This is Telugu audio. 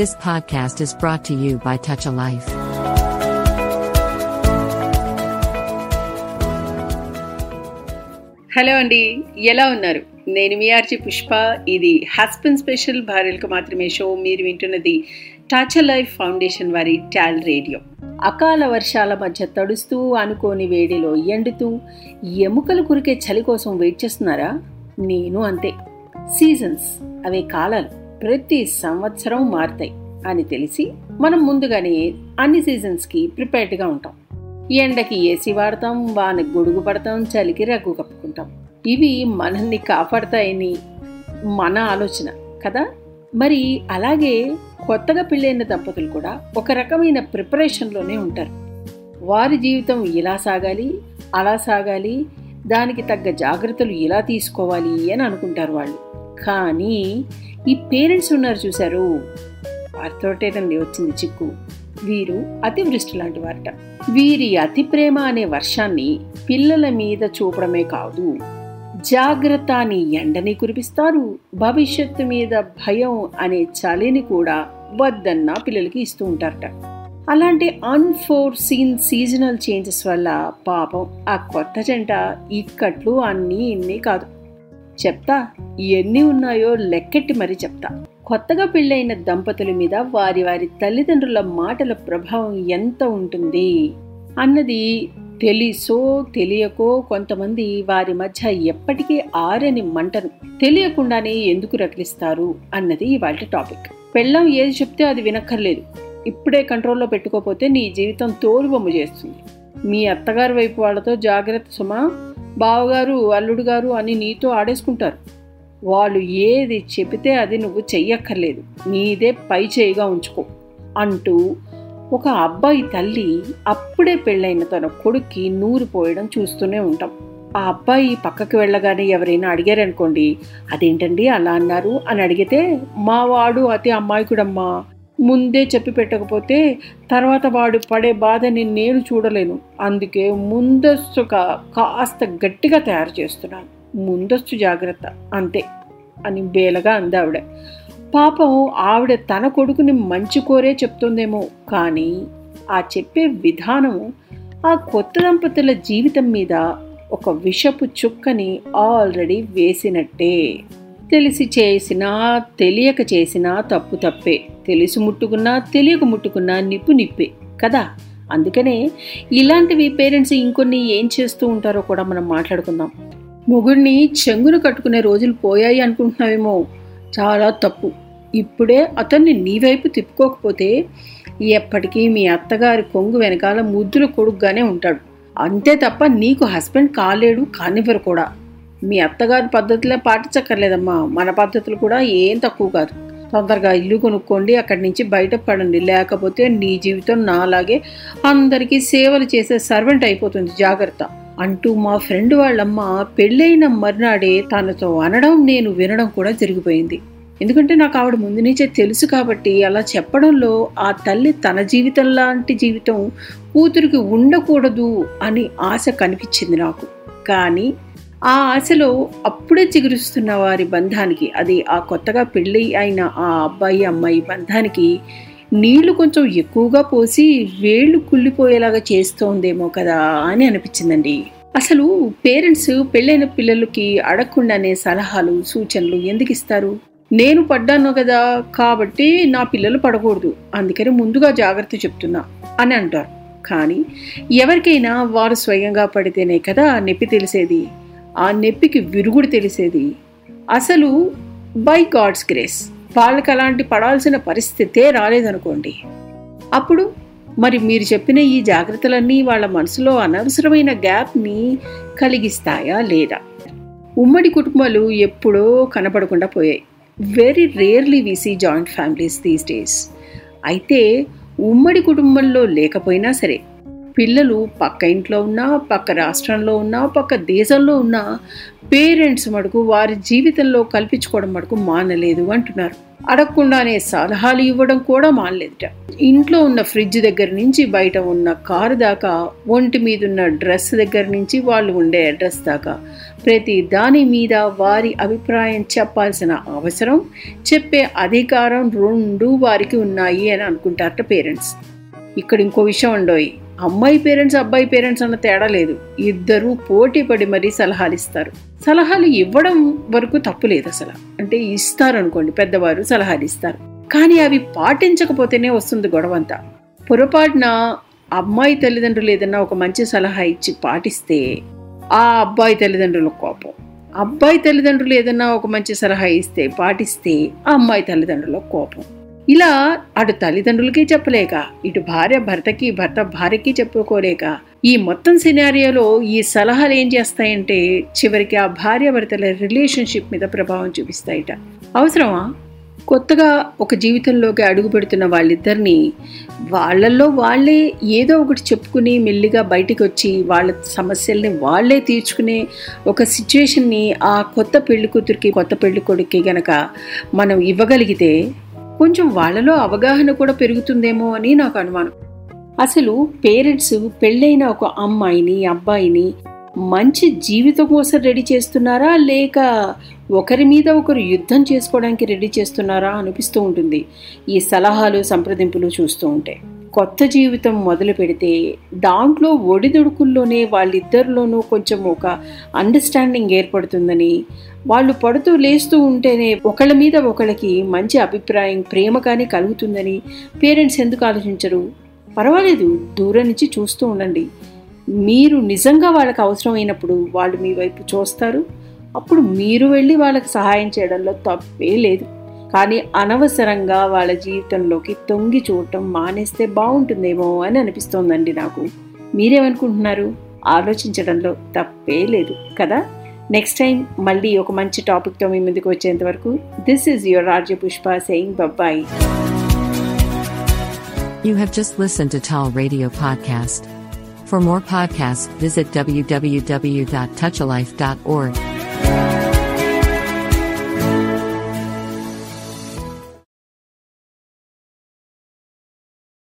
This podcast is brought to you by Touch A Life. Hello అండి, ఎలా ఉన్నారు? నేను మీ ఆర్జీ పుష్ప. ఇది హస్బెండ్ స్పెషల్, భార్యలకు మాత్రమే షో. మీరు వింటున్నది టచ్ ఎ లైఫ్ ఫౌండేషన్ వారి టాల్ రేడియో. అకాల వర్షాల మధ్య తడుస్తూ, అనుకోని వేడిలో ఎండుతూ, ఎముకలు కురికే చలి కోసం వెయిట్ చేస్తున్నారా? నేను అంతే. సీజన్స్, అవే కాలాలు, ప్రతి సంవత్సరం మారుతాయి అని తెలిసి మనం ముందుగానే అన్ని సీజన్స్కి ప్రిపేర్డ్గా ఉంటాం. ఎండకి ఏసీ వాడతాం, వానకి గొడుగు పడతాం, చలికి రగ్గు కప్పుకుంటాం. ఇవి మనల్ని కాపాడతాయని మన ఆలోచన కదా. మరి అలాగే కొత్తగా పెళ్ళైన దంపతులు కూడా ఒక రకమైన ప్రిపరేషన్లోనే ఉంటారు. వారి జీవితం ఇలా సాగాలి, అలా సాగాలి, దానికి తగ్గ జాగ్రత్తలు ఇలా తీసుకోవాలి అని అనుకుంటారు వాళ్ళు. కానీ ఈ పేరెంట్స్ ఉన్నారు చూశారు, వారితోటేనండి వచ్చింది చిక్కు. వీరు అతివృష్టి లాంటి వారట. వీరి అతి ప్రేమ అనే వర్షాన్ని పిల్లల మీద చూపడమే కాదు, జాగ్రత్త అని ఎండని కురిపిస్తారు, భవిష్యత్తు మీద భయం అనే చలిని కూడా వద్దన్న పిల్లలకి ఇస్తూ ఉంటారట. అలాంటి అన్ఫోర్సీన్ సీజనల్ చేంజెస్ వల్ల పాపం ఆ కొత్త జంట ఇక్కట్లు అన్నీ ఇన్ని కాదు. చెప్తా, ఎన్ని ఉన్నాయో లెక్కెట్టి మరీ చెప్తా. కొత్తగా పెళ్ళైన దంపతుల మీద వారి వారి తల్లిదండ్రుల మాటల ప్రభావం ఎంత ఉంటుంది అన్నది తెలిసో తెలియకో కొంతమంది వారి మధ్య ఎప్పటికీ ఆరని మంటను తెలియకుండానే ఎందుకు రగిలిస్తారు అన్నది ఇవాళ టాపిక్. పెళ్ళం ఏది చెప్తే అది వినక్కర్లేదు, ఇప్పుడే కంట్రోల్లో పెట్టుకోకపోతే నీ జీవితం తోలుబొమ్మ చేస్తుంది. మీ అత్తగారి వైపు వాళ్ళతో జాగ్రత్త సుమా, బావగారు అల్లుడు గారు అని నీతో ఆడేసుకుంటారు. వాళ్ళు ఏది చెబితే అది నువ్వు చెయ్యక్కర్లేదు, నీదే పై చేయిగా ఉంచుకో అంటూ ఒక అబ్బాయి తల్లి అప్పుడే పెళ్ళైన తన కొడుక్కి నూరు పోయడం చూస్తూనే ఉంటాం. ఆ అబ్బాయి పక్కకి వెళ్ళగానే ఎవరైనా అడిగారనుకోండి, అదేంటండి అలా అన్నారు అని అడిగితే, మా వాడు అతి అమ్మాయికుడమ్మా, ముందే చెప్పి పెట్టకపోతే తర్వాత వాడు పడే బాధని నేను చూడలేను, అందుకే ముందస్తుగా కాస్త గట్టిగా తయారు చేస్తున్నాను, ముందస్తు జాగ్రత్త అంతే అని బేలగా అంది ఆవిడ. పాపం ఆవిడ తన కొడుకుని మంచి కోరే చెప్తుందేమో, కానీ ఆ చెప్పే విధానము ఆ కొత్త దంపతుల జీవితం మీద ఒక విషపు చుక్కని ఆల్రెడీ వేసినట్టే. తెలిసి చేసినా తెలియక చేసినా తప్పు తప్పే, తెలిసి ముట్టుకున్నా తెలియక ముట్టుకున్నా నిప్పు నిప్పే కదా. అందుకనే ఇలాంటివి పేరెంట్స్ ఇంకొన్ని ఏం చేస్తూ ఉంటారో కూడా మనం మాట్లాడుకుందాం. మొగుడిని చెంగును కట్టుకునే రోజులు పోయాయి అనుకుంటున్నావేమో, చాలా తప్పు. ఇప్పుడే అతన్ని నీ వైపు తిప్పుకోకపోతే ఎప్పటికీ మీ అత్తగారి కొంగు వెనకాల ముద్దుల కొడుకుగానే ఉంటాడు, అంతే తప్ప నీకు హస్బెండ్ కాలేడు, కానివ్వరు కూడా. మీ అత్తగారి పద్ధతిలో పాటించక్కర్లేదమ్మా, మన పద్ధతులు కూడా ఏం తక్కువ కాదు. తొందరగా ఇల్లు కొనుక్కోండి, అక్కడి నుంచి బయటపడండి, లేకపోతే నీ జీవితం నాలాగే అందరికీ సేవలు చేసే సర్వెంట్ అయిపోతుంది, జాగ్రత్త అంటూ మా ఫ్రెండ్ వాళ్ళమ్మ పెళ్ళైన మర్నాడే తనతో అనడం నేను వినడం కూడా జరిగిపోయింది. ఎందుకంటే నాకు ఆవిడ ముందు నుంచే తెలుసు కాబట్టి అలా చెప్పడంలో ఆ తల్లి తన జీవితం లాంటి జీవితం కూతురికి ఉండకూడదు అని ఆశ కనిపించింది నాకు. కానీ ఆ ఆశలో అప్పుడే చిగురుస్తున్న వారి బంధానికి, అది ఆ కొత్తగా పెళ్ళి అయిన ఆ అబ్బాయి అమ్మాయి బంధానికి నీళ్లు కొంచెం ఎక్కువగా పోసి వేళ్ళు కుళ్ళిపోయేలాగా చేస్తోందేమో కదా అని అనిపించిందండి. అసలు పేరెంట్స్ పెళ్ళైన పిల్లలకి అడగకుండానే సలహాలు సూచనలు ఎందుకు ఇస్తారు? నేను పడ్డాను కదా కాబట్టి నా పిల్లలు పడకూడదు, అందుకని ముందుగా జాగ్రత్త చెప్తున్నా అని అంటారు. కానీ ఎవరికైనా వారు స్వయంగా పడితేనే కదా నొప్పి తెలిసేది, ఆ నొప్పికి విరుగుడు తెలిసేది. అసలు బై గాడ్స్ గ్రేస్ వాళ్ళకి అలాంటి పడాల్సిన పరిస్థితే రాలేదనుకోండి, అప్పుడు మరి మీరు చెప్పిన ఈ జాగ్రత్తలన్నీ వాళ్ళ మనసులో అనవసరమైన గ్యాప్ని కలిగిస్తాయా లేదా? ఉమ్మడి కుటుంబాలు ఎప్పుడో కనపడకుండా పోయాయి. Very rarely we see joint families these days. అయితే ఉమ్మడి కుటుంబంలో లేకపోయినా సరే పిల్లలు పక్క ఇంట్లో ఉన్నా, పక్క రాష్ట్రంలో ఉన్నా, పక్క దేశంలో ఉన్నా పేరెంట్స్ మటుకు వారి జీవితంలో కల్పించుకోవడం మటుకు మానలేదు అంటున్నారు. అడగకుండానే సలహాలు ఇవ్వడం కూడా మానలేదుట. ఇంట్లో ఉన్న ఫ్రిడ్జ్ దగ్గర నుంచి బయట ఉన్న కారు దాకా, ఒంటి మీద ఉన్న డ్రెస్ దగ్గర నుంచి వాళ్ళు ఉండే అడ్రస్ దాకా ప్రతి దాని మీద వారి అభిప్రాయం చెప్పాల్సిన అవసరం, చెప్పే అధికారం రెండు వారికి ఉన్నాయి అని అనుకుంటారట పేరెంట్స్. ఇక్కడ ఇంకో విషయం ఉండోయి, అమ్మాయి పేరెంట్స్ అబ్బాయి పేరెంట్స్ అన్న తేడా లేదు, ఇద్దరూ పోటీ పడి మరీ సలహాలు ఇస్తారు. సలహాలు ఇవ్వడం వరకు తప్పు లేదు అసలు, అంటే ఇస్తారనుకోండి, పెద్దవారు సలహాలు ఇస్తారు, కానీ అవి పాటించకపోతేనే వస్తుంది గొడవంతా. పొరపాటున అమ్మాయి తల్లిదండ్రులు ఏదన్నా ఒక మంచి సలహా ఇచ్చి పాటిస్తే ఆ అబ్బాయి తల్లిదండ్రుల కోపం, అబ్బాయి తల్లిదండ్రులు ఏదన్నా ఒక మంచి సలహా ఇస్తే పాటిస్తే ఆ అమ్మాయి తల్లిదండ్రుల కోపం. ఇలా అటు తల్లిదండ్రులకి చెప్పలేక, ఇటు భార్య భర్తకి, భర్త భార్యకి చెప్పుకోలేక ఈ మొత్తం సినారియోలో ఈ సలహాలు ఏం చేస్తాయంటే చివరికి ఆ భార్యాభర్తల రిలేషన్షిప్ మీద ప్రభావం చూపిస్తాయట. అవసరమా? కొత్తగా ఒక జీవితంలోకి అడుగు పెడుతున్న వాళ్ళిద్దరినీ వాళ్ళల్లో వాళ్ళే ఏదో ఒకటి చెప్పుకుని మెల్లిగా బయటికి వచ్చి వాళ్ళ సమస్యల్ని వాళ్ళే తీర్చుకునే ఒక సిచ్యువేషన్ని ఆ కొత్త పెళ్లి కూతురికి, కొత్త పెళ్లి కొడుక్కి గనక మనం ఇవ్వగలిగితే కొంచెం వాళ్ళలో అవగాహన కూడా పెరుగుతుందేమో అని నాకు అనుమానం. అసలు పేరెంట్స్ పెళ్ళైన ఒక అమ్మాయిని, అబ్బాయిని మంచి జీవితం కోసం రెడీ చేస్తున్నారా, లేక ఒకరి మీద ఒకరు యుద్ధం చేసుకోవడానికి రెడీ చేస్తున్నారా అనిపిస్తూ ఉంటుంది ఈ సలహాలు, సంప్రదింపులు చూస్తూ ఉంటే. కొత్త జీవితం మొదలు పెడితే దాంట్లో ఒడిదుడుకుల్లోనే వాళ్ళిద్దరిలోనూ కొంచెం ఒక అండర్స్టాండింగ్ ఏర్పడుతుందని, వాళ్ళు పడుతూ లేస్తూ ఉంటేనే ఒకళ్ళ మీద ఒకళ్ళకి మంచి అభిప్రాయం, ప్రేమ కానీ కలుగుతుందని పేరెంట్స్ ఎందుకు ఆలోచించరు? పర్వాలేదు, దూరం నుంచి చూస్తూ ఉండండి. మీరు నిజంగా వాళ్ళకి అవసరమైనప్పుడు వాళ్ళు మీ వైపు చూస్తారు, అప్పుడు మీరు వెళ్ళి వాళ్ళకి సహాయం చేయడంలో తప్పే లేదు. కానీ అనవసరంగా వాళ్ళ జీవితంలోకి తొంగి చూడటం మానేస్తే బాగుంటుందేమో అని అనిపిస్తోందండి నాకు. మీరేమనుకుంటున్నారు? ఆలోచించడంలో తప్పే లేదు కదా. నెక్స్ట్ టైం మళ్ళీ ఒక మంచి టాపిక్తో మీ ముందుకు వచ్చేంత వరకు, this is your RJ Pushpa saying bye bye. You have just listened to TAL Radio podcast. For more podcasts, visit www.touchalife.org.